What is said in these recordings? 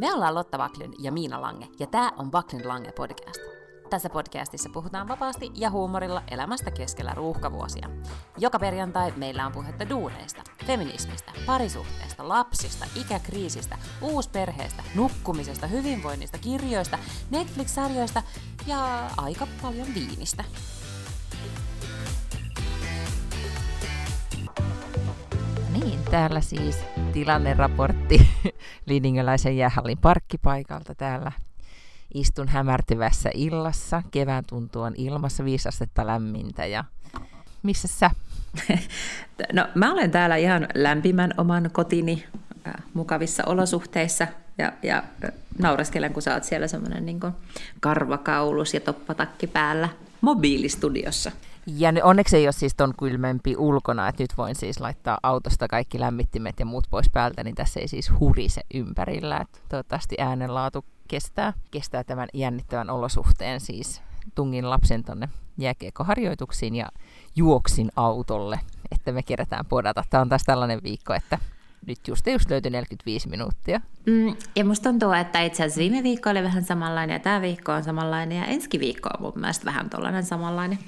Me ollaan Lotta Vacklin ja Miina Lange, ja tää on Vacklin Lange podcast. Tässä podcastissa puhutaan vapaasti ja huumorilla elämästä keskellä ruuhkavuosia. Joka perjantai meillä on puhetta duuneista, feminismistä, parisuhteesta, lapsista, ikäkriisistä, uusperheestä, nukkumisesta, hyvinvoinnista, kirjoista, Netflix-sarjoista ja aika paljon viinistä. Niin, täällä siis tilanneraportti lidingöläisen jäähallin parkkipaikalta. Täällä istun hämärtyvässä illassa. Kevään tuntu on ilmassa, 5 astetta lämmintä. Ja missä sä? No, mä olen täällä ihan lämpimän oman kotini mukavissa olosuhteissa. Ja naureskelen, kun sä oot siellä semmoinen niin kuin karvakaulus ja toppatakki päällä mobiilistudiossa. Ja onneksi ei ole siis ton kylmempi ulkona, että nyt voin siis laittaa autosta kaikki lämmittimet ja muut pois päältä, niin tässä ei siis hurise ympärillä. Että toivottavasti äänenlaatu kestää tämän jännittävän olosuhteen. Siis tungin lapsen tonne jääkiekkoharjoituksiin ja juoksin autolle, että me kerätään podata. Tämä on taas tällainen viikko, että nyt just löytyi 45 minuuttia. Ja musta tuntuu, että itse asiassa viime viikko oli vähän samanlainen ja tämä viikko on samanlainen ja ensi viikko on mun mielestä vähän tollainen samanlainen.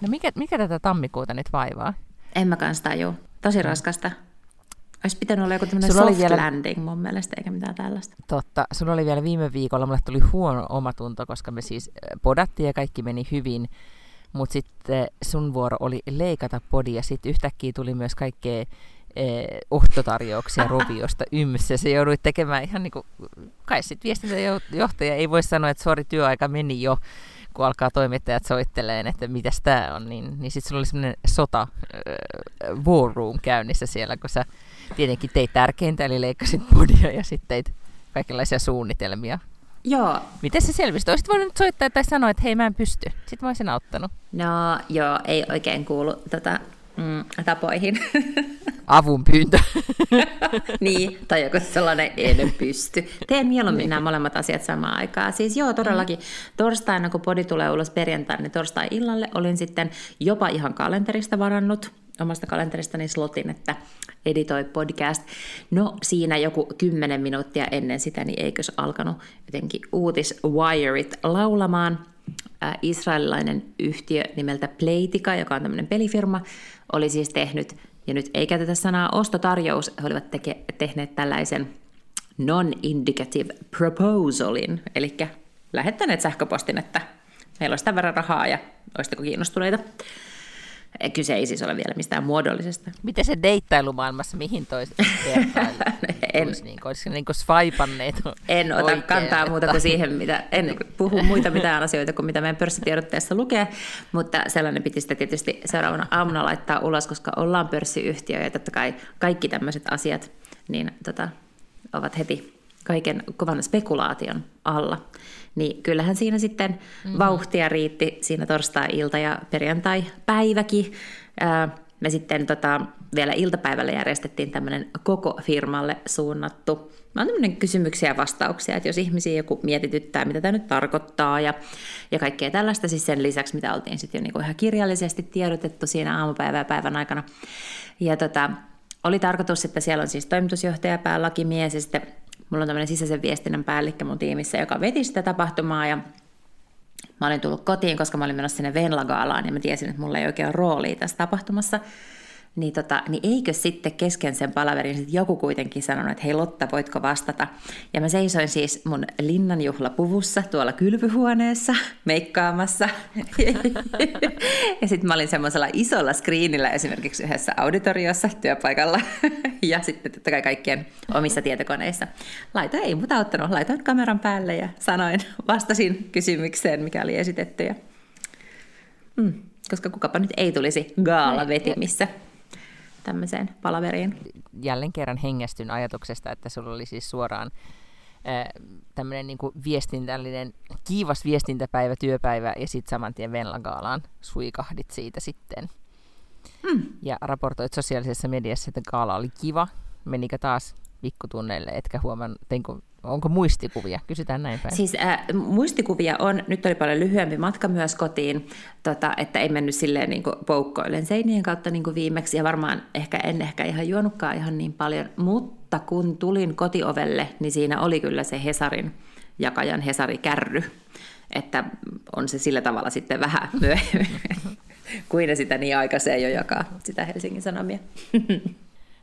No mikä tätä tammikuuta nyt vaivaa? En mä kans tajua. Tosi raskasta. Olisi pitänyt olla joku tämmöinen soft landing mun mielestä, eikä mitään tällaista. Totta. Sulla oli vielä viime viikolla, mulle tuli huono omatunto, koska me siis podattiin ja kaikki meni hyvin. Mutta sitten sun vuoro oli leikata podia. Sitten yhtäkkiä tuli myös kaikkea ohtotarjouksia Roviosta ymmässä. Se joudui tekemään ihan niin kuin, kai sitten viestintäjohtaja ei voi sanoa, että sori, työaika meni jo. Kun alkaa toimittajat soitteleen, että mitäs tää on, niin sitten sulla oli semmoinen war room käynnissä siellä, kun sä tietenkin teit tärkeintä, eli leikkasit podia ja sitten teit kaikenlaisia suunnitelmia. Joo. Miten se selvisi? Oisit voinut soittaa tai sanoa, että hei, mä en pysty. Sitten mä olisin auttanut. No joo, ei oikein kuulu tapoihin. Avunpyyntö. Niin, tai joku sellainen en pysty. Teen mieluummin nämä molemmat asiat samaan aikaan. Siis joo, todellakin. Torstaina, kun podi tulee ulos perjantaina, niin torstai-illalle olin sitten jopa ihan kalenterista varannut, omasta kalenteristani slotin, että editoi podcast. No siinä joku 10 minuuttia ennen sitä, niin eikös alkanut jotenkin uutiswiret laulamaan. Israelilainen yhtiö nimeltä Playtika, joka on tämmöinen pelifirma, oli siis tehnyt, ja nyt ei käytetä sanaa ostotarjous, he olivat tehneet tällaisen non-indicative proposalin, eli lähettäneet sähköpostin, että meillä olisi tämän verran rahaa ja olisitteko kiinnostuneita. Kyse ei siis ole vielä mistään muodollisesta. Miten se deittailumaailmassa, mihin toiset vertailu? Olisiko niin kuin swipanneet? En ota oikein, kantaa että muuta kuin siihen, mitä, en puhu muita mitään asioita kuin mitä meidän pörssitiedotteessa lukee, mutta sellainen piti sitä tietysti seuraavana aamuna laittaa ulos, koska ollaan pörssiyhtiö ja totta kai kaikki tämmöiset asiat niin, ovat heti kaiken kovan spekulaation alla. Niin kyllähän siinä sitten vauhtia riitti siinä torstai-ilta ja perjantai-päiväkin. Me sitten vielä iltapäivällä järjestettiin tämmöinen koko firmalle suunnattu. Mä oon tämmöinen kysymyksiä ja vastauksia, että jos ihmisiä joku mietityttää, mitä tämä nyt tarkoittaa ja kaikkea tällaista. Siis sen lisäksi, mitä oltiin sitten jo niinku ihan kirjallisesti tiedotettu siinä aamupäivän ja päivän aikana. Ja oli tarkoitus, että siellä on siis toimitusjohtaja, päälakimies ja sitten mulla on tämmöinen sisäisen viestinnän päällikkö mun tiimissä, joka veti sitä tapahtumaa ja mä olin tullut kotiin, koska mä olin menossa sinne Venla-gaalaan ja mä tiesin, että mulla ei oikein ole roolia tässä tapahtumassa. Niin eikö sitten kesken sen palaverin sit joku kuitenkin sanonut, että hei Lotta, voitko vastata? Ja mä seisoin siis mun linnanjuhlapuvussa tuolla kylpyhuoneessa meikkaamassa. Ja sitten mä olin semmoisella isolla screenillä esimerkiksi yhdessä auditoriossa työpaikalla. Ja sitten totta kai kaikkien omissa tietokoneissa. Laitoin kameran päälle ja vastasin kysymykseen, mikä oli esitetty. Koska kukapa nyt ei tulisi gaalavetimissä tämmöiseen palaveriin. Jälleen kerran hengästyn ajatuksesta, että sulla oli siis suoraan tämmöinen niinku viestintällinen, kiivas viestintäpäivä, työpäivä ja sitten saman tien Venla-gaalaan suikahdit siitä sitten. Ja raportoit sosiaalisessa mediassa, että gaala oli kiva. Menikö taas pikkutunneille, etkä huomannut, Onko muistikuvia? Kysytään näin päin. Siis muistikuvia on, nyt oli paljon lyhyempi matka myös kotiin, että ei mennyt silleen niin kuin poukkoilleen seinien kautta niin kuin viimeksi, ja varmaan en ehkä ihan juonutkaan ihan niin paljon, mutta kun tulin kotiovelle, niin siinä oli kyllä se Hesarin jakajan Hesari-kärry, että on se sillä tavalla sitten vähän myöhemmin, kuin ne sitä niin aikaiseen jo jakaa, sitä Helsingin Sanomia.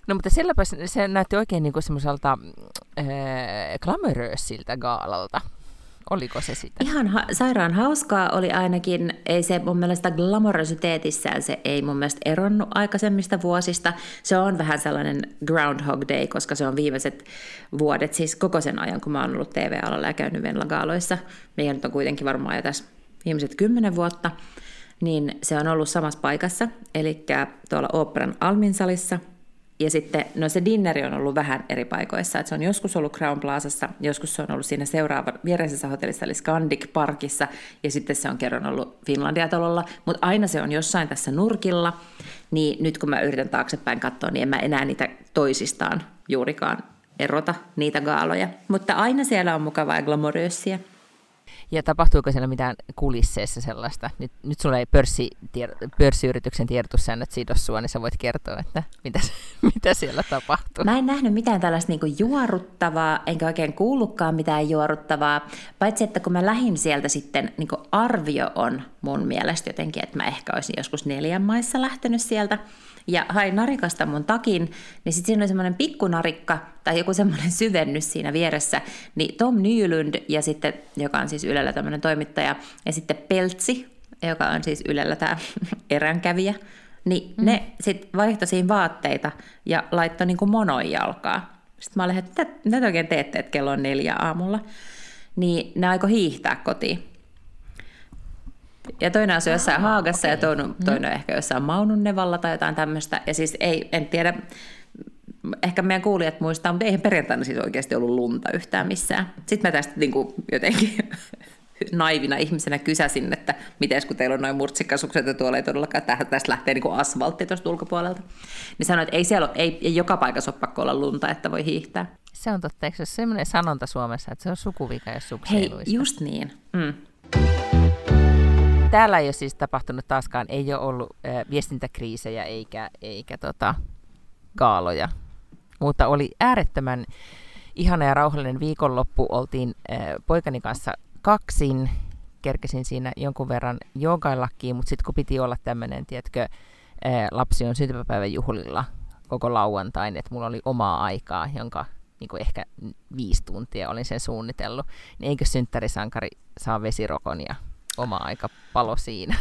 No mutta silläpäs se näytti oikein niin kuin semmoiselta glamoröösiltä gaalalta. Oliko se sitä? Ihan sairaan hauskaa oli ainakin. Ei se mun mielestä glamorösiteetissään, se ei mun mielestä eronnut aikaisemmista vuosista. Se on vähän sellainen Groundhog Day, koska se on viimeiset vuodet, siis koko sen ajan, kun mä oon ollut TV-alalla ja käynyt Venla-gaaloissa, mikä nyt on kuitenkin varmaan jo tässä viimeiset 10 vuotta, niin se on ollut samassa paikassa, eli tuolla Oopperan Alminsalissa. Ja sitten, no se dinneri on ollut vähän eri paikoissa, että se on joskus ollut Crown Plazassa, joskus se on ollut siinä viereisessä hotellissa, eli Scandic Parkissa, ja sitten se on kerran ollut Finlandia-talolla, mutta aina se on jossain tässä nurkilla, niin nyt kun mä yritän taaksepäin katsoa, niin en mä enää niitä toisistaan juurikaan erota, niitä gaaloja, mutta aina siellä on mukavaa ja glamoröössiä. Ja tapahtuuko siellä mitään kulisseissa sellaista? Nyt sulla ei pörssiyrityksen tiedotussäännöt sidossua, niin sä voit kertoa, että mitä siellä tapahtuu. Mä en nähnyt mitään tällaista niinku juoruttavaa, enkä oikein kuullutkaan mitään juoruttavaa, paitsi että kun mä lähdin sieltä sitten, niinku arvio on mun mielestä jotenkin, että mä ehkä olisin joskus 4 maissa lähtenyt sieltä, ja hain narikasta mun takin, niin sitten siinä oli semmoinen pikkunarikka tai joku semmoinen syvennys siinä vieressä, niin Tom Nylund, ja sitten, joka on siis Ylellä tämmöinen toimittaja, ja sitten Peltsi, joka on siis Ylellä tämä eränkävijä, niin ne sitten vaihtoi siinä vaatteita ja laittoi niin kuin monon jalkaa. Sitten mä olin, että mitä te oikein teette, että kello on 4 aamulla, niin ne aikoi hiihtää kotiin. Ja toinen asui jossain Haagassa, okay. Ja toinen ehkä jossain Maununnevalla tai jotain tämmöistä. Ja siis en tiedä, ehkä meidän kuulijat muistaa, mutta eihän perjantaina siis oikeasti ollut lunta yhtään missään. Sitten mä tästä niin kuin jotenkin naivina ihmisenä kysäsin, että miten kun teillä on noin murtsikkasukset ja tuolla ei todellakaan, tästä lähtee niin kuin asfaltti tuosta ulkopuolelta. Niin sanoin, että ei siellä ole, ei joka paikassa ole pakko olla lunta, että voi hiihtää. Se on totta, eikö se ole sellainen sanonta Suomessa, että se on sukuvika, jos suksi ei luista. Hei, just niin. Mm. Täällä ei ole siis tapahtunut taaskaan, ei ole ollut viestintäkriisejä eikä gaaloja, mutta oli äärettömän ihana ja rauhallinen viikonloppu. Oltiin poikani kanssa kaksin, kerkesin siinä jonkun verran joogaillakin, mutta sitten kun piti olla tämmöinen, tiedätkö, lapsi on syntymäpäivän juhlilla koko lauantain, että mulla oli omaa aikaa, jonka niin kuin ehkä 5 tuntia olin sen suunnitellut, niin eikö synttärisankari saa vesirokon ja oma aika palo siinä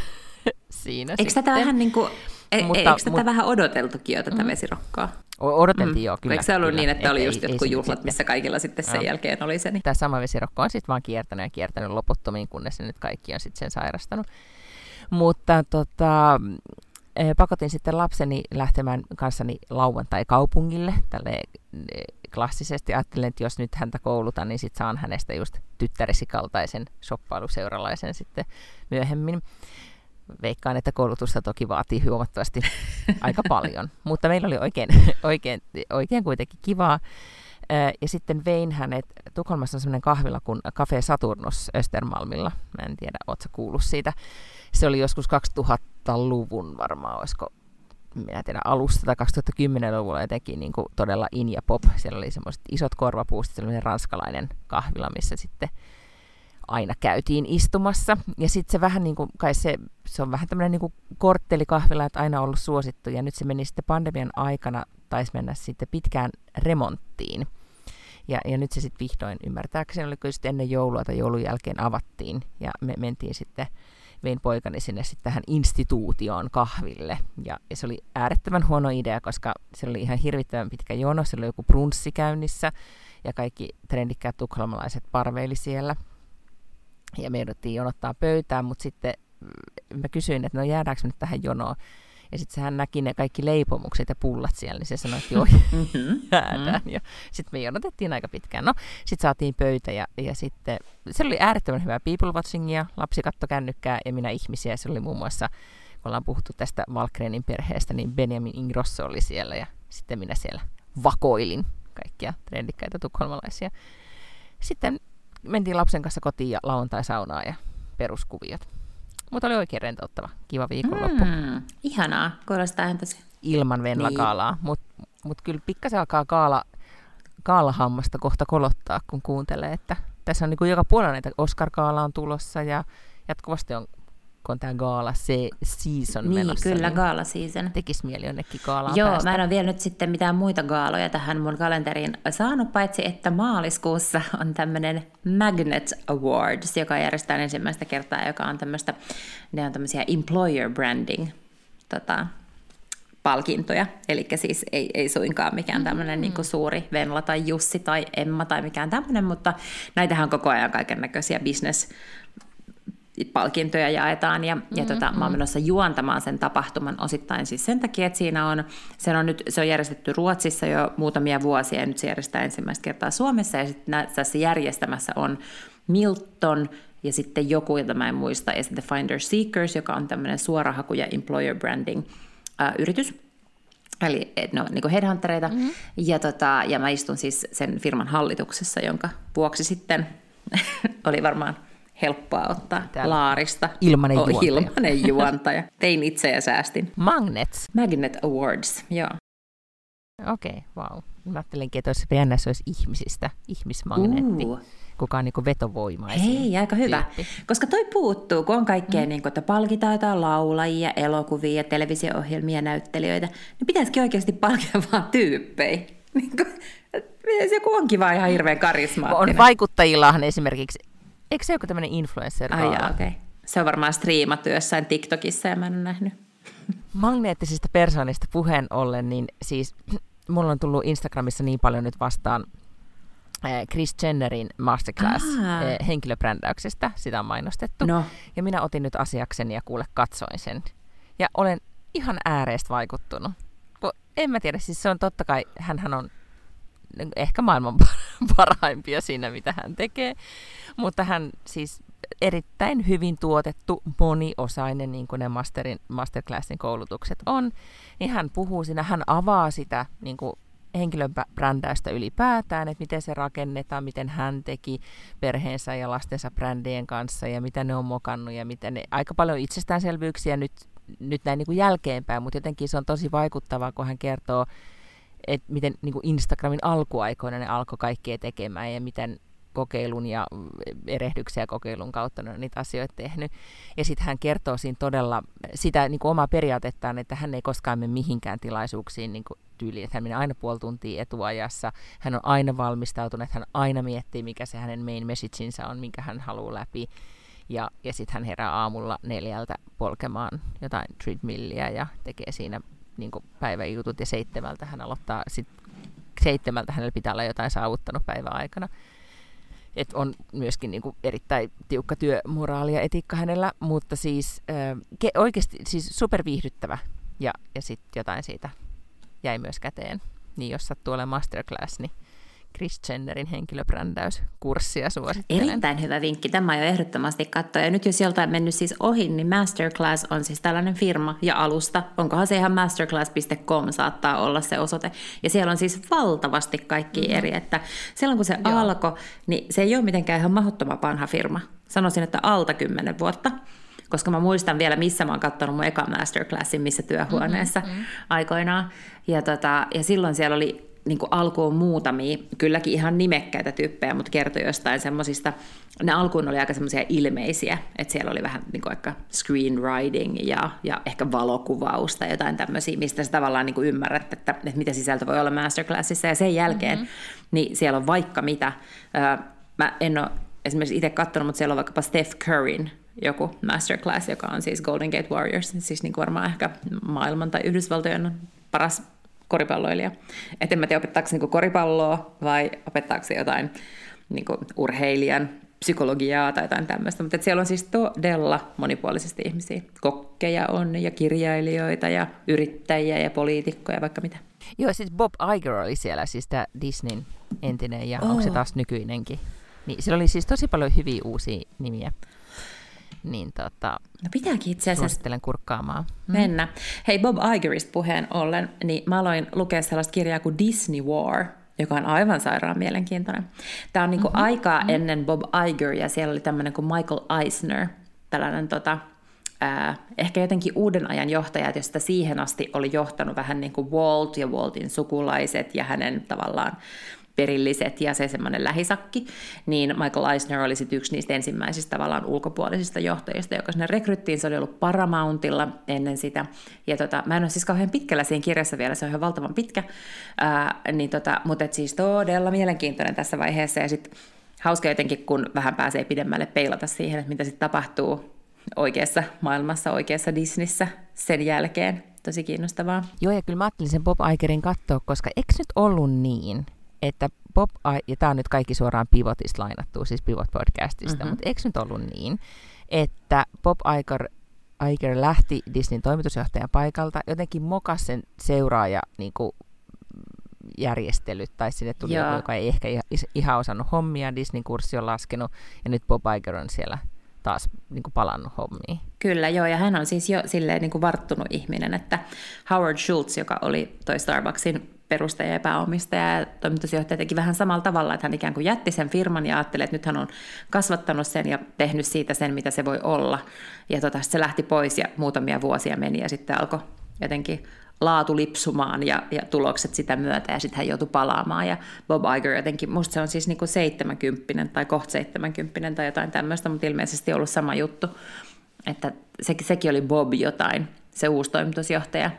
eikö sitten. Tätä vähän niin kuin, eikö tätä vähän odoteltukin jo, tätä vesirokkaa? Odoteltiin joo, kyllä. Eikö se ollut kyllä, niin, että oli just jotkut juhlat, sitten, missä kaikilla sitten sen jälkeen oli se? Niin. Tämä sama vesirokko on sitten vaan kiertänyt loputtomiin, kunnes se nyt kaikki on sitten sen sairastanut. Mutta pakotin sitten lapseni lähtemään kanssani lauantai-kaupungille. Tälleen klassisesti ajattelin, että jos nyt häntä koulutan, niin sitten saan hänestä just tyttäresi kaltaisen shoppailuseuralaisen sitten myöhemmin. Veikkaan, että koulutusta toki vaatii huomattavasti aika paljon. Mutta meillä oli oikein kuitenkin kivaa. Ja sitten vein hänet, Tukholmassa on semmoinen kahvila kuin Café Saturnus Östermalmilla. Mä en tiedä, ootko sä kuullut siitä. Se oli joskus 2000-luvun varmaan, olisiko minä tiedän alusta tai 2010-luvulla jotenkin niin kuin todella in ja pop. Siellä oli semmoiset isot korvapuustit, semmoinen ranskalainen kahvila, missä sitten aina käytiin istumassa. Ja sitten se vähän niin kuin, kai se on vähän tämmöinen niin kuin korttelikahvila, että aina ollut suosittu. Ja nyt se meni sitten pandemian aikana, taisi mennä sitten pitkään remonttiin. Ja nyt se sitten vihdoin ymmärtääkseni, oliko just ennen joulua tai joulun jälkeen avattiin. Ja me mentiin sitten, vein poikani sinne sitten tähän instituutioon kahville. Ja se oli äärettömän huono idea, koska se oli ihan hirvittävän pitkä jono. Siellä oli joku brunssi käynnissä ja kaikki trendikkäät tukholmalaiset parveili siellä. Ja me jouduttiin jonottaa pöytään, mutta sitten mä kysyin, että no jäädäänkö me nyt tähän jonoon. Ja sitten sehän näki ne kaikki leipomukset ja pullat siellä, niin se sanoi, että joo, jäädään. Sitten me jonotettiin aika pitkään. No, sitten saatiin pöytä ja sitten se oli äärettömän hyvää people watchingia, lapsi katsoi kännykkää ja minä ihmisiä. Se oli muun muassa, kun ollaan puhuttu tästä Valkrenin perheestä, niin Benjamin Ingrosso oli siellä ja sitten minä siellä vakoilin kaikkia trendikkäitä tukholmalaisia. Sitten mentiin lapsen kanssa kotiin ja lauantai-saunaan ja peruskuviot. Mutta oli oikein rentouttava. Kiva viikonloppu. Ihanaa. Kuulostaa ihan tosi. Ilman Venla-kaalaa. Niin. Mut kyllä pikkasen alkaa kaalahammasta kohta kolottaa, kun kuuntelee, että tässä on niin kuin joka puolella näitä Oscar-kaala on tulossa ja jatkuvasti on kun tämä gaala season niin, menossa. Kyllä, niin kyllä, gaala season. Tekisi mieli jonnekin gaalaan päästä. Mä en ole vielä nyt sitten mitään muita gaaloja tähän mun kalenteriin saanut, paitsi että maaliskuussa on tämmöinen Magnet Awards, joka järjestetään ensimmäistä kertaa, joka on tämmöistä, ne on tämmöisiä employer branding palkintoja, eli siis ei suinkaan mikään tämmöinen niin kuin suuri Venla tai Jussi tai Emma tai mikään tämmöinen, mutta näitähän on koko ajan kaikennäköisiä business-palkintoja jaetaan, ja mä oon menossa juontamaan sen tapahtuman osittain siis sen takia, että se on järjestetty Ruotsissa jo muutamia vuosia, ja nyt se järjestetään ensimmäistä kertaa Suomessa, ja sitten tässä järjestämässä on Milton, ja sitten joku, jota mä en muista, ja sitten The Finder Seekers, joka on tämmöinen suorahaku ja employer branding yritys, eli ne on niin kuin headhuntereita, ja mä istun siis sen firman hallituksessa, jonka vuoksi sitten oli varmaan helppoa ottaa täällä laarista ilmanen juontaja. Tein itse ja säästin. Magnet Awards, joo. Okei, vau. Wow. Mä ajattelinkin, että olisi jännä, se olisi ihmisistä, ihmismagneetti. Kuka on niin kuin vetovoimaisin. Hei, aika hyvä. Tyyppi. Koska toi puuttuu, kun on kaikkea, niin kuin, että palkitaan jotain laulajia, elokuvia, televisio-ohjelmia, näyttelijöitä, niin pitäisikin oikeasti palkita vaan tyyppejä. Niin kuin, joku onkin vaan ihan hirveän karismaattinen. On vaikuttajillahan esimerkiksi, eikö se joku tämmöinen influencer? Ai jaa, okei. Se on varmaan striimattu jossain TikTokissa ja mä en ole nähnyt. Magneettisista persoonista puheen ollen, niin siis mulla on tullut Instagramissa niin paljon nyt vastaan Chris Jennerin Masterclass henkilöbrändäyksestä, sitä on mainostettu. No. Ja minä otin nyt asiakseni ja katsoin sen. Ja olen ihan ääreistä vaikuttunut. En mä tiedä, siis se on totta kai, hänhän on ehkä maailman parhaimpia siinä, mitä hän tekee. Mutta hän siis erittäin hyvin tuotettu, moniosainen, niin kuin ne Masterclassin koulutukset on. Niin hän puhuu siinä, hän avaa sitä niin kuin henkilöbrändäystä ylipäätään, että miten se rakennetaan, miten hän teki perheensä ja lastensa brändien kanssa ja mitä ne on mokannut ja miten ne, aika paljon itsestäänselvyyksiä nyt näin niin kuin jälkeenpäin, mutta jotenkin se on tosi vaikuttavaa, kun hän kertoo, että miten niin kuin Instagramin alkuaikoina ne alkoi kaikkea tekemään ja miten kokeilun ja erehdyksiä kokeilun kautta ne on niitä asioita tehnyt. Ja sitten hän kertoo siinä todella sitä niin kuin omaa periaatettaan, että hän ei koskaan mene mihinkään tilaisuuksiin niin kuin tyyliin, että hän menee aina puoli tuntia etuajassa, hän on aina valmistautunut, hän aina miettii, mikä se hänen main message'insä on, minkä hän haluaa läpi. Ja sitten hän herää aamulla 4 polkemaan jotain treadmillia ja tekee siinä niin kuin päiväjutut, ja 7 hän aloittaa, sit 7 hänellä pitää olla jotain saavuttanut päivän aikana. Et on myöskin niinku erittäin tiukka työmoraali ja etiikka hänellä, mutta siis oikeasti siis superviihdyttävä ja sitten jotain siitä jäi myös käteen. Niin jos sattuu olemaan Masterclass, niin Chris Jennerin henkilöbrändäyskurssia suosittelen. Erittäin hyvä vinkki. Tämä jo ehdottomasti katsoa. Ja nyt jos joltain on mennyt siis ohi, niin Masterclass on siis tällainen firma ja alusta. Onkohan se ihan masterclass.com saattaa olla se osoite. Ja siellä on siis valtavasti kaikki eri. Että silloin kun se alkoi, niin se ei ole mitenkään ihan mahdottoman vanha firma. Sanoisin, että alta 10 vuotta. Koska mä muistan vielä, missä mä oon katsonut mun ekan Masterclassin, missä työhuoneessa aikoinaan. Ja silloin siellä oli niin kuin alkuun muutamia, kylläkin ihan nimekkäitä tyyppejä, mutta kertoi jostain semmoisista, ne alkuun oli aika semmoisia ilmeisiä, että siellä oli vähän niin kuin aika screenwriting ja ehkä valokuvausta, jotain tämmöisiä, mistä sä tavallaan niin kuin ymmärrät, että mitä sisältö voi olla Masterclassissa, ja sen jälkeen, niin siellä on vaikka mitä, mä en ole esimerkiksi itse katsonut, mutta siellä on vaikkapa Steph Curryn joku Masterclass, joka on siis Golden Gate Warriors, siis niin kuin varmaan ehkä maailman tai Yhdysvaltojen paras koripalloilija. Et en mä tiedä, opettaako se niinku koripalloa vai opettaako se jotain niinku urheilijan psykologiaa tai jotain tämmöistä. Mutta siellä on siis todella monipuolisesti ihmisiä. Kokkeja on ja kirjailijoita ja yrittäjiä ja poliitikkoja, vaikka mitä. Joo, siis Bob Iger oli siellä, siis tämä Disneyn entinen ja onko se taas nykyinenkin. Niin, siellä oli siis tosi paljon hyviä uusia nimiä. Niin no pitääkin itse asiassa suosittelen kurkkaamaan. Mennä. Hei, Bob Igerista puheen ollen, niin mä aloin lukea sellaista kirjaa kuin Disney War, joka on aivan sairaan mielenkiintoinen. Tämä on niin kuin aikaa ennen Bob Iger, ja siellä oli tämmöinen kuin Michael Eisner, tällainen ehkä jotenkin uuden ajan johtaja, josta siihen asti oli johtanut vähän niin kuin Walt ja Waltin sukulaiset ja hänen tavallaan perilliset ja se semmoinen lähisakki, niin Michael Eisner oli sitten yksi niistä ensimmäisistä tavallaan ulkopuolisista johtajista, joka sinne rekryttiin, se oli ollut Paramountilla ennen sitä, ja mä en ole siis kauhean pitkällä siinä kirjassa vielä, se on ihan valtavan pitkä, mutta siis todella mielenkiintoinen tässä vaiheessa, ja sitten hauska jotenkin, kun vähän pääsee pidemmälle peilata siihen, että mitä sitten tapahtuu oikeassa maailmassa, oikeassa Disneyssä sen jälkeen, tosi kiinnostavaa. Joo, ja kyllä mä ajattelin sen Bob Igerin katsoa, koska eikö nyt ollut niin, että Bob Iger, ja tämä on nyt kaikki suoraan Pivotista lainattu, siis Pivot-podcastista, mutta eikö nyt ollut niin, että Bob Iger lähti Disneyn toimitusjohtajan paikalta, jotenkin mokasi sen seuraaja niin kuin järjestelyt, tai sinne tuli joku, joka ei ehkä ihan osannut hommia, Disneyn kurssi on laskenut, ja nyt Bob Iger on siellä taas niin kuin palannut hommiin. Kyllä, joo, ja hän on siis jo silleen niin kuin varttunut ihminen, että Howard Schultz, joka oli toi Starbucksin perustaja ja pääomistaja ja toimitusjohtaja teki vähän samalla tavalla, että hän ikään kuin jätti sen firman ja ajatteli, että nyt hän on kasvattanut sen ja tehnyt siitä sen, mitä se voi olla. Ja se lähti pois ja muutamia vuosia meni ja sitten alkoi jotenkin laatu lipsumaan ja tulokset sitä myötä ja sitten hän joutui palaamaan. Ja Bob Iger jotenkin, musta se on siis niinku 70 tai kohta 70 tai jotain tämmöistä, mutta ilmeisesti ollut sama juttu, että sekin oli Bob jotain, se uusi toimitusjohtaja.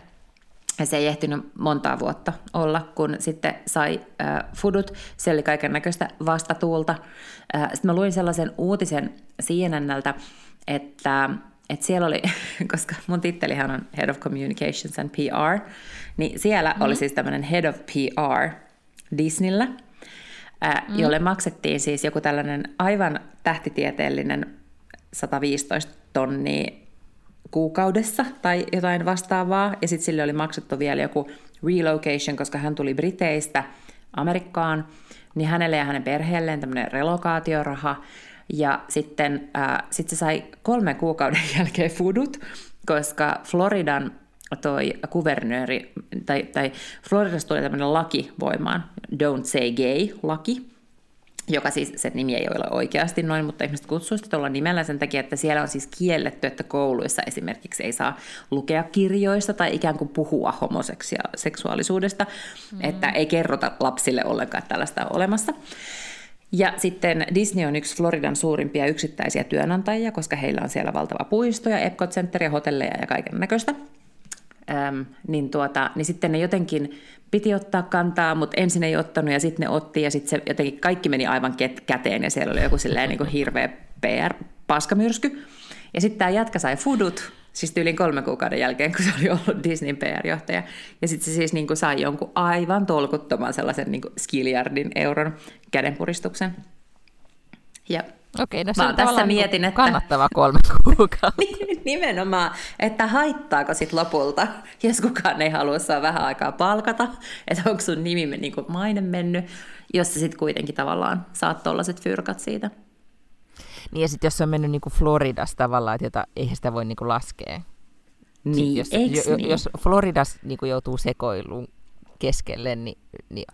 Ja se ei ehtinyt montaa vuotta olla, kun sitten sai fudut. Se oli kaiken näköistä vastatuulta. Sitten mä luin sellaisen uutisen CNN:ltä, että siellä oli, koska mun tittelihän on Head of Communications and PR, niin siellä oli siis tämmöinen Head of PR Disneyllä, jolle maksettiin siis joku tällainen aivan tähtitieteellinen 115 000 kuukaudessa tai jotain vastaavaa, ja sitten sille oli maksettu vielä joku relocation, koska hän tuli Briteistä Amerikkaan, niin hänelle ja hänen perheelleen tämmöinen relokaatioraha, ja sitten sit se sai 3 kuukauden jälkeen fudut, koska Floridan toi kuvernööri, tai Floridasta tuli tämmöinen laki voimaan, Don't Say Gay-laki, joka siis, sen nimi ei ole oikeasti noin, mutta ihmiset kutsuu sitä tuolla nimellä sen takia, että siellä on siis kielletty, että kouluissa esimerkiksi ei saa lukea kirjoista tai ikään kuin puhua homoseksuaalisuudesta, että ei kerrota lapsille ollenkaan, että tällaista on olemassa. Ja sitten Disney on yksi Floridan suurimpia yksittäisiä työnantajia, koska heillä on siellä valtava puisto ja Epcot Center ja hotelleja ja kaiken näköistä. Niin sitten ne jotenkin piti ottaa kantaa, mutta ensin ei ottanut ja sitten ne otti ja sitten jotenkin kaikki meni aivan käteen ja siellä oli joku silleen niin kuin hirveä PR-paskamyrsky. Ja sitten tämä jätkä sai fudut, siis yli 3 kuukauden jälkeen, kun se oli ollut Disneyn PR-johtaja. Ja sitten se siis niin kuin sai jonkun aivan tolkuttoman sellaisen niin kuin €1 miljardin kädenpuristuksen. Ja okei, no se on tässä mietin, että kannattava 3 kuukautta. Nimenomaan, että haittaako sit lopulta, jos kukaan ei halua saa vähän aikaa palkata, että onko sun nimi niin kuin maine mennyt, jos sä sit kuitenkin tavallaan saat tollaiset fyrkat siitä. Niin ja sit jos se on mennyt niin kuin Floridasta tavallaan, että eihän sitä voi niin kuin laskea. Niin, jos Floridas niin kuin joutuu sekoiluun keskelle, niin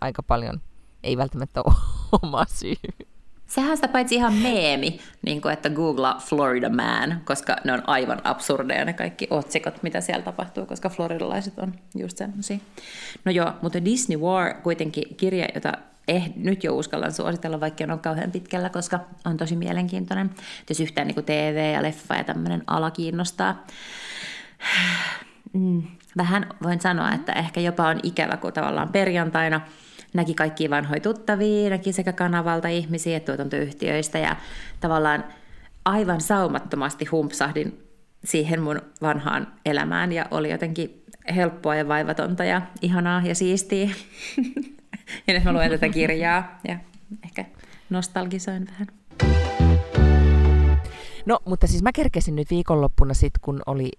aika paljon ei välttämättä ole oma syy. Sehän sitä paitsi ihan meemi, niin kuin että googlaa Florida man, koska ne on aivan absurdeja ne kaikki otsikot, mitä siellä tapahtuu, koska floridalaiset on just semmoisia. No joo, mutta Disney War kuitenkin kirja, jota nyt jo uskallan suositella, vaikka on kauhean pitkällä, koska on tosi mielenkiintoinen. Jos yhtään niin kuin TV ja leffa ja tämmöinen ala kiinnostaa. Vähän voin sanoa, että ehkä jopa on ikävä, kun tavallaan perjantaina näki kaikkia vanhoja tuttavia, näki sekä kanavalta ihmisiä että tuotantoyhtiöistä ja tavallaan aivan saumattomasti humpsahdin siihen mun vanhaan elämään ja oli jotenkin helppoa ja vaivatonta ja ihanaa ja siistiä. Ja nyt mä luen tätä kirjaa ja ehkä nostalgisoin vähän. No, mutta siis mä kerkesin nyt viikonloppuna sitten, kun oli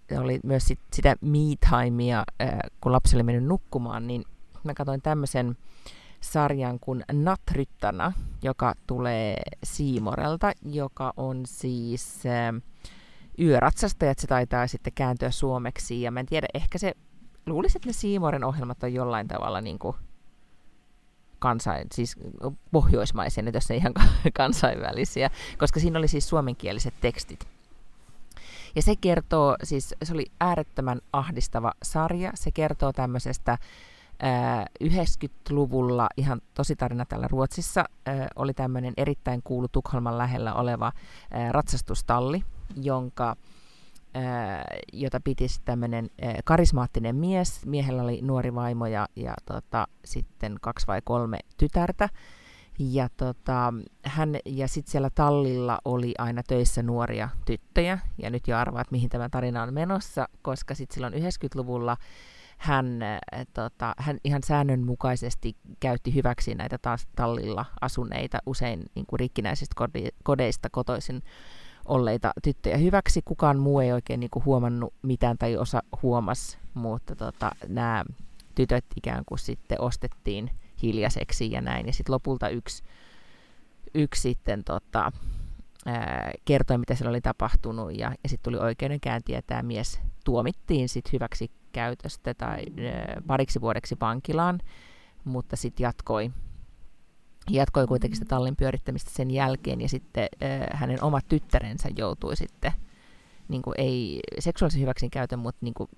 myös sitä me-timea, kun lapsi oli mennyt nukkumaan, niin mä katsoin tämmöisen sarjan kuin Natryttana, joka tulee Siimorelta, joka on siis Yöratsastajat, se taitaa sitten kääntyä suomeksi, ja mä en tiedä, ehkä luulisin, että ne Siimoren ohjelmat on jollain tavalla niin kuin siis pohjoismaisia, nyt jos ne ihan kansainvälisiä, koska siinä oli siis suomenkieliset tekstit. Ja se kertoo, siis se oli äärettömän ahdistava sarja, se kertoo tämmöisestä 90-luvulla, ihan tositarina täällä Ruotsissa, oli tämmöinen erittäin kuulu Tukholman lähellä oleva ratsastustalli, jota piti tämmöinen karismaattinen mies. Miehellä oli nuori vaimo ja sitten 2 vai 3 tytärtä. Ja, ja sitten siellä tallilla oli aina töissä nuoria tyttöjä. Ja nyt jo arvaat, mihin tämä tarina on menossa, koska sitten silloin 90-luvulla hän ihan säännönmukaisesti käytti hyväksi näitä tallilla asuneita, usein niin kuin rikkinäisistä kodeista kotoisin olleita tyttöjä hyväksi. Kukaan muu ei oikein niin kuin huomannut mitään tai osa huomasi, mutta nämä tytöt ikään kuin sitten ostettiin hiljaiseksi ja näin. Ja sitten lopulta yksi sitten kertoi, mitä siellä oli tapahtunut, ja sitten tuli oikeudenkäynti, ja tämä mies tuomittiin sitten hyväksi käytöstä tai pariksi vuodeksi vankilaan, mutta sitten jatkoi kuitenkin sitä tallin pyörittämistä sen jälkeen, ja sitten hänen omat tyttärensä joutui sitten, niin kuin ei seksuaalisen hyväksikäytön, mutta niin kuin,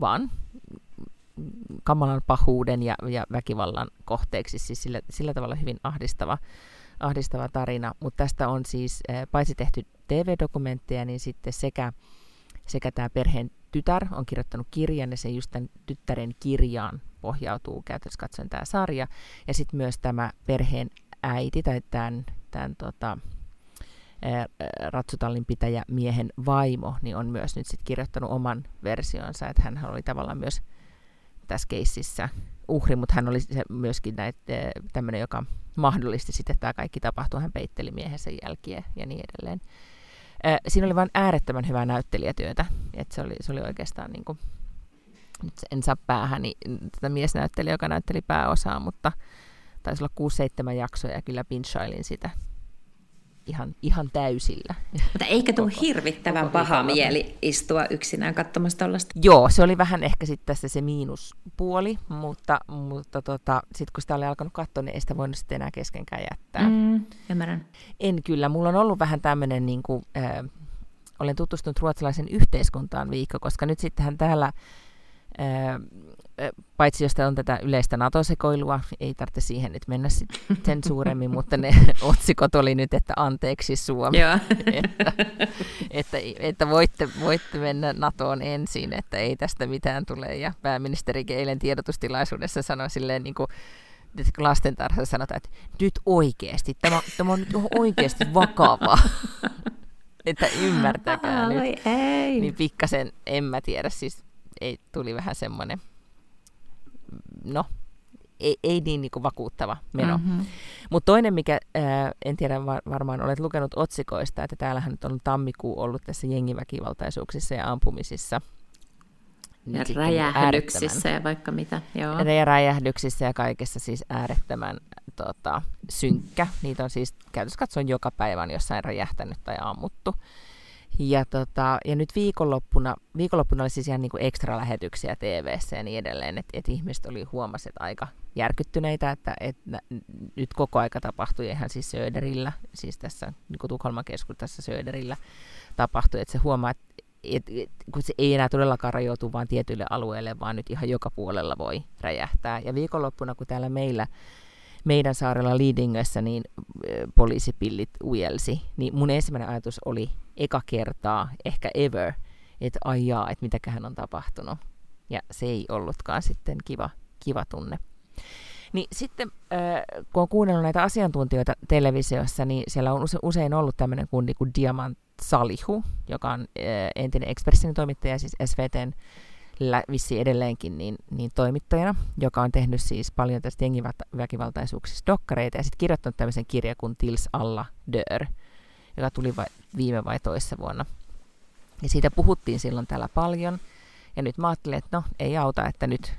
vaan kamalan pahuuden ja väkivallan kohteeksi, siis sillä tavalla hyvin ahdistava tarina, mutta tästä on siis paitsi tehty TV-dokumentteja, niin sitten sekä tämä perheen tytär on kirjoittanut kirjan, ja se just tämän tyttären kirjaan pohjautuu käytännössä katsoen tämä sarja. Ja sitten myös tämä perheen äiti tai tämän ratsutallin pitäjä miehen vaimo niin on myös nyt sitten kirjoittanut oman versionsa, että hän oli tavallaan myös tässä keississä uhri, mutta hän oli myöskin tämmöinen, joka mahdollisti sitten, että tämä kaikki tapahtui, hän peitteli miehensä jälkiä ja niin edelleen. Siinä oli vain äärettömän hyvää näyttelijätyötä, että se oli oikeastaan niin kuin, nyt en saa päähäni tätä miesnäyttelijä, joka näytteli pääosaa, mutta taisi olla 6-7 jaksoja ja kyllä pinchailin sitä ihan täysillä. Mutta eikä tule hirvittävän paha mieli istua yksinään katsomassa tällaista? Joo, se oli vähän ehkä sitten tässä se miinuspuoli, mutta sitten kun sitä oli alkanut katsoa, niin ei sitä voinut sitten enää keskenkään jättää. Ymmärrän. En kyllä, mulla on ollut vähän tämmöinen, niin kuin, olen tutustunut ruotsalaisen yhteiskuntaan viikko, koska nyt sittenhän täällä paitsi jos on tätä yleistä NATO-sekoilua, ei tarvitse siihen nyt mennä sen suuremmin, mutta ne otsikot oli nyt, että anteeksi Suomi, että voitte mennä NATOon ensin, että ei tästä mitään tule. Ja pääministerikin eilen tiedotustilaisuudessa sanoi silleen, niin kuin lastentarhassa sanotaan, että nyt oikeasti, tämä on nyt oikeasti vakava. Että ymmärtäkää nyt. Ei. Niin pikkasen, en mä tiedä, siis ei, tuli vähän semmoinen, no, ei niin kuin vakuuttava meno. Mm-hmm. Mutta toinen, mikä, en tiedä, varmaan olet lukenut otsikoista, että täällähän nyt on tammikuu ollut tässä jengiväkivaltaisuuksissa ja ampumisissa. Ja räjähdyksissä ja vaikka mitä. Joo. Ja räjähdyksissä ja kaikessa siis äärettömän synkkä. Niitä on siis käytössä katsoen joka päivä on jossain räjähtänyt tai ammuttu. Ja nyt viikonloppuna oli siis ihan niin kuin ekstra lähetyksiä TV:ssä ja niin edelleen, että ihmiset oli huomaset aika järkyttyneitä, että nyt koko aika tapahtui ihan siis Söderillä, siis tässä niin kuin Tukholman keskustassa Söderillä tapahtui, että se huomaa, että kun se ei enää todellakaan rajoitu vaan tietyille alueille, vaan nyt ihan joka puolella voi räjähtää. Ja viikonloppuna, kun täällä meidän saarella Lidingössä niin poliisipillit ujelsi, niin mun ensimmäinen ajatus oli eka kertaa, ehkä ever, että aijaa, että mitäköhän on tapahtunut. Ja se ei ollutkaan sitten kiva tunne. Niin sitten, kun on kuunnellut näitä asiantuntijoita televisiossa, niin siellä on usein ollut tämmöinen kundi kuin Diamant Salihu, joka on entinen Expressin toimittaja, siis SVTn vissiin edelleenkin niin toimittajana, joka on tehnyt siis paljon tästä jengiväkivaltaisuuksista dokkareita ja sitten kirjoittanut tämmöisen kirjan kuin Tills alla dör, joka tuli viime vai toissa vuonna. Ja siitä puhuttiin silloin täällä paljon, ja nyt mä ajattelin, että no, ei auta, että nyt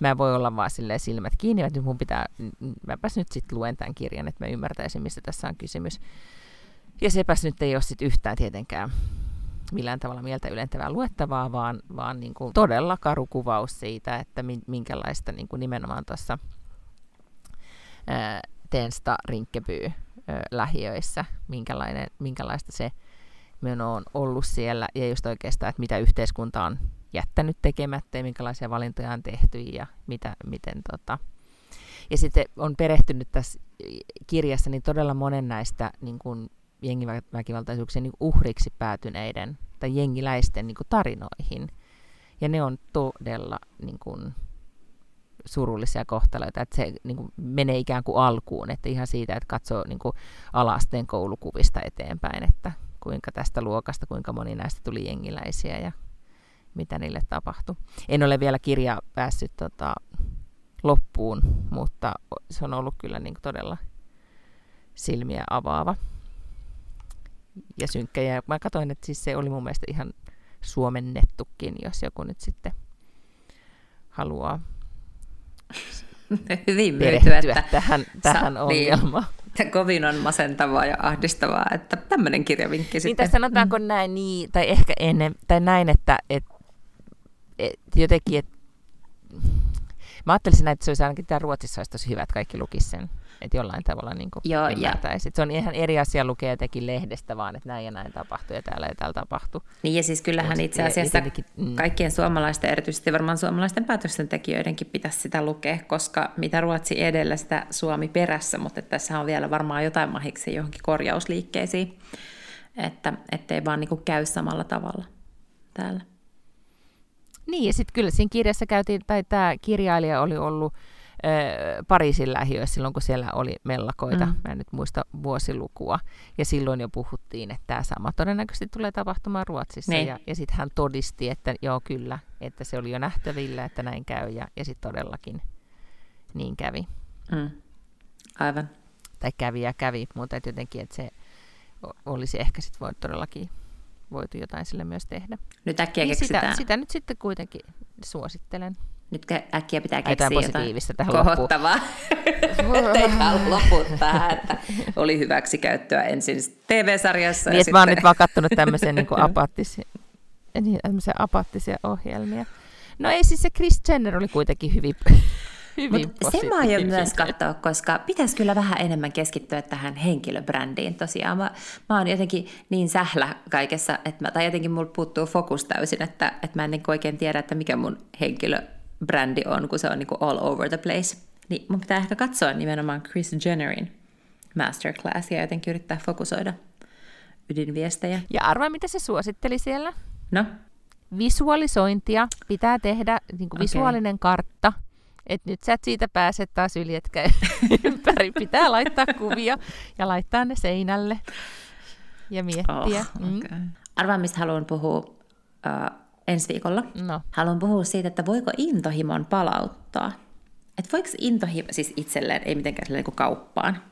mä en voi olla vaan silleen silmät kiinni, että mäpäs nyt sitten luen tämän kirjan, että mä ymmärtäisin, mistä tässä on kysymys. Ja sepäs nyt ei ole sitten yhtään tietenkään millään tavalla mieltä ylentävää luettavaa, vaan niin kuin todella karu kuvaus siitä, että minkälaista niin kuin nimenomaan tuossa Tensta Rinkeby lähiöissä, minkälaista se meno on ollut siellä, ja just oikeastaan, että mitä yhteiskunta on jättänyt tekemättä, ja minkälaisia valintoja on tehty, ja miten. Ja sitten on perehtynyt tässä kirjassa niin todella monen näistä niin kuin jengiväkivaltaisuuksien niin uhriksi päätyneiden tai jengiläisten niin kuin tarinoihin. Ja ne on todella niin kuin surullisia kohtaloita, että se niin kuin menee ikään kuin alkuun, että ihan siitä, että katsoo niin kuin ala-asteen koulukuvista eteenpäin, että kuinka tästä luokasta, kuinka moni näistä tuli jengiläisiä ja mitä niille tapahtui. En ole vielä kirjaa päässyt loppuun, mutta se on ollut kyllä niin kuin todella silmiä avaava ja synkkä. Ja mä katsoin, että siis se oli mun mielestä ihan suomennettukin, jos joku nyt sitten haluaa hyvin myytyä tähän ongelmaan. Niin, kovin on masentavaa ja ahdistavaa, että tämmöinen kirjavinkki niin sitten. Niin, sanotaanko näin, niin, tai ehkä ennen, tai näin, että jotenkin, että mä ajattelisin näin, että se olisi ainakin täällä Ruotsissa olisi tosi hyvä, että kaikki lukisi sen, että jollain tavalla niin kuin ymmärtäisi. Se on ihan eri asia lukea jotenkin lehdestä vaan, että näin ja näin tapahtuu ja täällä tapahtuu. Niin ja siis kyllähän ja itse asiassa kaikkien suomalaisten, erityisesti varmaan suomalaisten päätöksentekijöidenkin pitäisi sitä lukea, koska mitä Ruotsi edellä, sitä Suomi perässä, mutta tässä on vielä varmaan jotain mahiksi johonkin korjausliikkeisiin, että ei vaan niin kuin käy samalla tavalla täällä. Niin, ja sitten kyllä siinä kirjassa käytiin, tai tämä kirjailija oli ollut Pariisin lähiössä silloin, kun siellä oli mellakoita, mä en nyt muista vuosilukua, ja silloin jo puhuttiin, että tämä sama todennäköisesti tulee tapahtumaan Ruotsissa, niin. Ja sitten hän todisti, että joo kyllä, että se oli jo nähtävillä, että näin käy, ja sitten todellakin niin kävi. Mm. Aivan. Tai kävi, mutta et jotenkin, että se olisi ehkä sitten voinut todellakin voitu jotain sille myös tehdä. Nyt äkkiä niin keksitään. Sitä nyt sitten kuitenkin suosittelen. Nyt äkkiä pitää keksiä jotain kohottavaa. Tehdään loput tähän, että oli hyväksikäyttöä ensin TV-sarjassa. Niin, että mä oon nyt vaan kattonut tämmöisiä niin apaattisia ohjelmia. No ei siis se Chris Jenner oli kuitenkin hyvin positiivinen. Sen mä aion myös katsoa, koska pitäisi kyllä vähän enemmän keskittyä tähän henkilöbrändiin tosiaan. Mä oon jotenkin niin sählä kaikessa, tai jotenkin mulla puuttuu fokus täysin, että mä en niin oikein tiedä, että mikä mun henkilöbrändi on, kun se on niin kuin all over the place. Niin mun pitää ehkä katsoa nimenomaan Chris Jennerin Masterclass ja jotenkin yrittää fokusoida ydinviestejä. Ja arvaa, mitä se suositteli siellä? No? Visualisointia pitää tehdä, niin kuin visuaalinen kartta. Että nyt sä et siitä pääse taas yli, etkä ympäri. Pitää laittaa kuvia ja laittaa ne seinälle ja miettiä. Oh, okay. Arvaa, mistä haluan puhua ensi viikolla. No. Haluan puhua siitä, että voiko intohimon palauttaa. Että voiko intohimo, siis itselleen, ei mitenkään silleen niin kauppaan,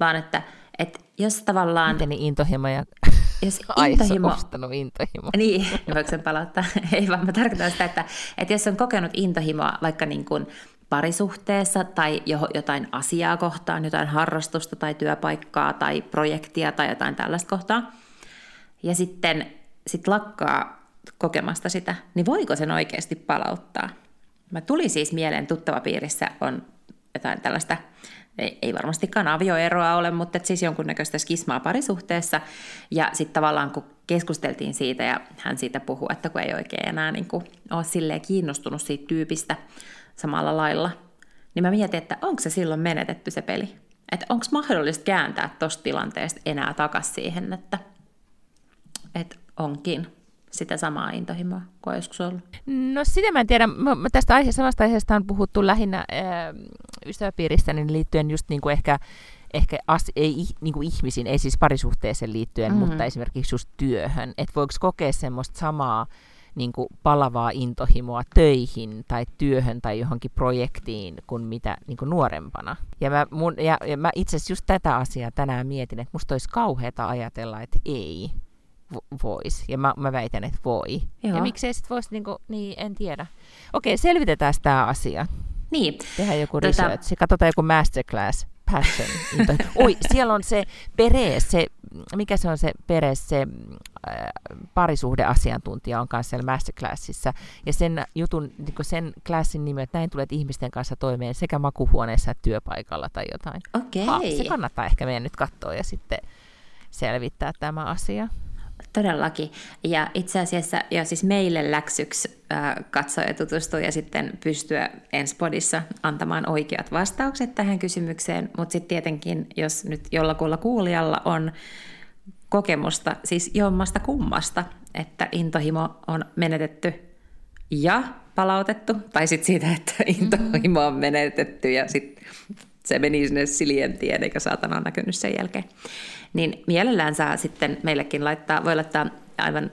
vaan että jos tavallaan... Miten niin intohimo ja... Jos intohimo... Ai, ostanut intohimo. Niin, voiko sen palauttaa? Ei vaan, mä tarkoitan sitä, että jos on kokenut intohimoa vaikka niin kuin parisuhteessa tai jotain asiaa kohtaan, jotain harrastusta tai työpaikkaa tai projektia tai jotain tällaista kohtaa, ja sitten lakkaa kokemasta sitä, niin voiko sen oikeasti palauttaa? Mä tuli siis mieleen, tuttavapiirissä on jotain tällaista... Ei varmastikaan avioeroa ole, mutta siis jonkunnäköistä skismaa parisuhteessa. Ja sitten tavallaan kun keskusteltiin siitä ja hän siitä puhui, että kun ei oikein enää niin kuin ole silleen kiinnostunut siitä tyypistä samalla lailla, niin mä mietin, että onko se silloin menetetty se peli? Että onko mahdollista kääntää tuosta tilanteesta enää takaisin siihen, että onkin sitä samaa intohimoa kuin joskus ollut? No sitä mä en tiedä. Tästä samasta aiheesta on puhuttu lähinnä ystäväpiiristä, niin liittyen just niin kuin ehkä ihmisiin, ei siis parisuhteeseen liittyen, mutta esimerkiksi just työhön. Että voiko kokea semmoista samaa niin kuin palavaa intohimoa töihin tai työhön tai johonkin projektiin kuin mitä niin kuin nuorempana. Ja mä itse asiassa just tätä asiaa tänään mietin, että musta olisi kauheata ajatella, että ei voisi. Ja mä väitän, että voi. Joo. Ja miksei sit voisi, niin en tiedä. Okei, selvitetään tämä asia. Niin. Tehdään joku research. Katsotaan joku masterclass. passion. Oi, siellä on se Perez, se, mikä se on se Perez, se parisuhdeasiantuntija on kanssa siellä Masterclassissa. Ja sen jutun, niin sen klassin nimi, että näin tulet ihmisten kanssa toimeen sekä makuhuoneessa että työpaikalla tai jotain. Okei. Se kannattaa ehkä meidän nyt katsoa ja sitten selvittää tämä asia. Todellakin. Ja itse asiassa jo siis meille läksyksi katsoa ja tutustua ja sitten pystyä ensi podissa antamaan oikeat vastaukset tähän kysymykseen. Mutta sitten tietenkin, jos nyt jollakulla kuulijalla on kokemusta, siis jommasta kummasta, että intohimo on menetetty ja palautettu, tai sitten siitä, että intohimo on menetetty ja sitten se meni sinne silientien, eikä saatana ole näkynyt sen jälkeen. Niin mielellään saa sitten meillekin laittaa, voi laittaa aivan,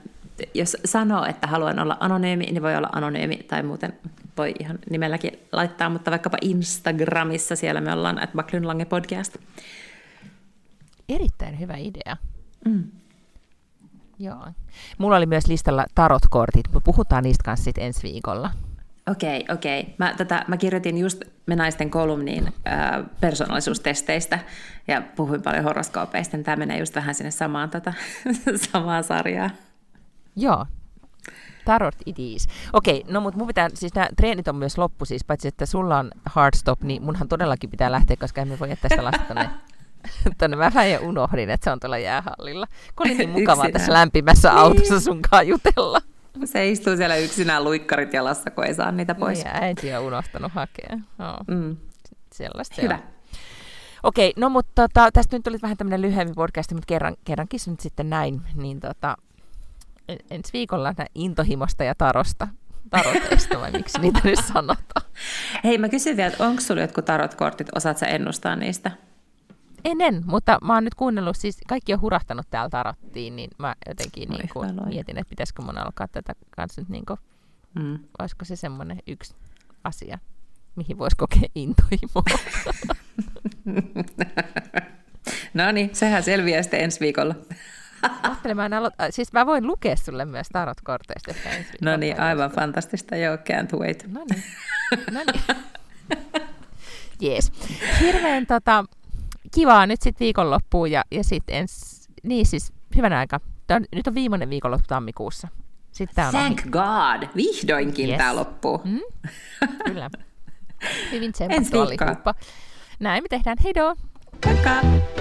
jos sanoo, että haluan olla anonyymi, niin voi olla anonyymi, tai muuten voi ihan nimelläkin laittaa, mutta vaikkapa Instagramissa, siellä me ollaan @Vacklin Lange podcast. Erittäin hyvä idea. Mm. Joo. Mulla oli myös listalla tarotkortit, mutta puhutaan niistä kanssa sitten ensi viikolla. Okei. Mä kirjoitin just Me naisten kolumniin persoonallisuustesteistä ja puhuin paljon horoskoopeista, niin tämä menee just vähän sinne samaan samaan sarjaan. Joo, tarot it is. Okei, no mutta mun pitää, siis nämä treenit on myös loppu siis, paitsi että sulla on hard stop, niin munhan todellakin pitää lähteä, koska emme voi jättää sitä lasta tonne. Mä vähän jo unohdin, että se on tuolla jäähallilla, kun oli niin mukavaa tässä lämpimässä autossa sunkaan jutella. Se istuu siellä yksinään luikkarit jalassa, kun ei saa niitä pois. Ja äiti on unohtanut hakea. No. Sellaista. Hyvä. On. Okei, no mutta tästä nyt oli vähän tämmöinen lyhyempi podcast, mutta kerrankin se nyt sitten näin. Niin, ensi viikolla intohimosta ja taroteista, vai miksi niitä nyt sanotaan? Hei, mä kysyn vielä, että onko sulla jotkut tarotkortit? Osaatko sä ennustaa niistä? Ennen, mutta mä oon nyt kuunnellut, siis kaikki on hurahtanut täällä tarottiin, niin mä jotenkin mietin, että pitäisikö mun alkaa tätä kanssa nyt olisiko se semmoinen yksi asia, mihin voisi kokea intohimoa. No niin, sehän selviää sitten ensi viikolla. Siis mä voin lukea sulle myös tarotkorteista ensi viikolla. No niin, aivan fantastista, joo, can't wait. No niin. Jees. Hirveän kivaa nyt sitten viikonloppuun ja sitten hyvänä aika. Nyt on viimeinen viikonloppu tammikuussa. Thank God! Vihdoinkin Tämä loppuu. Kyllä. Hyvin tsempattu oli kuppa. Näin me tehdään. Heidoo! Moikka!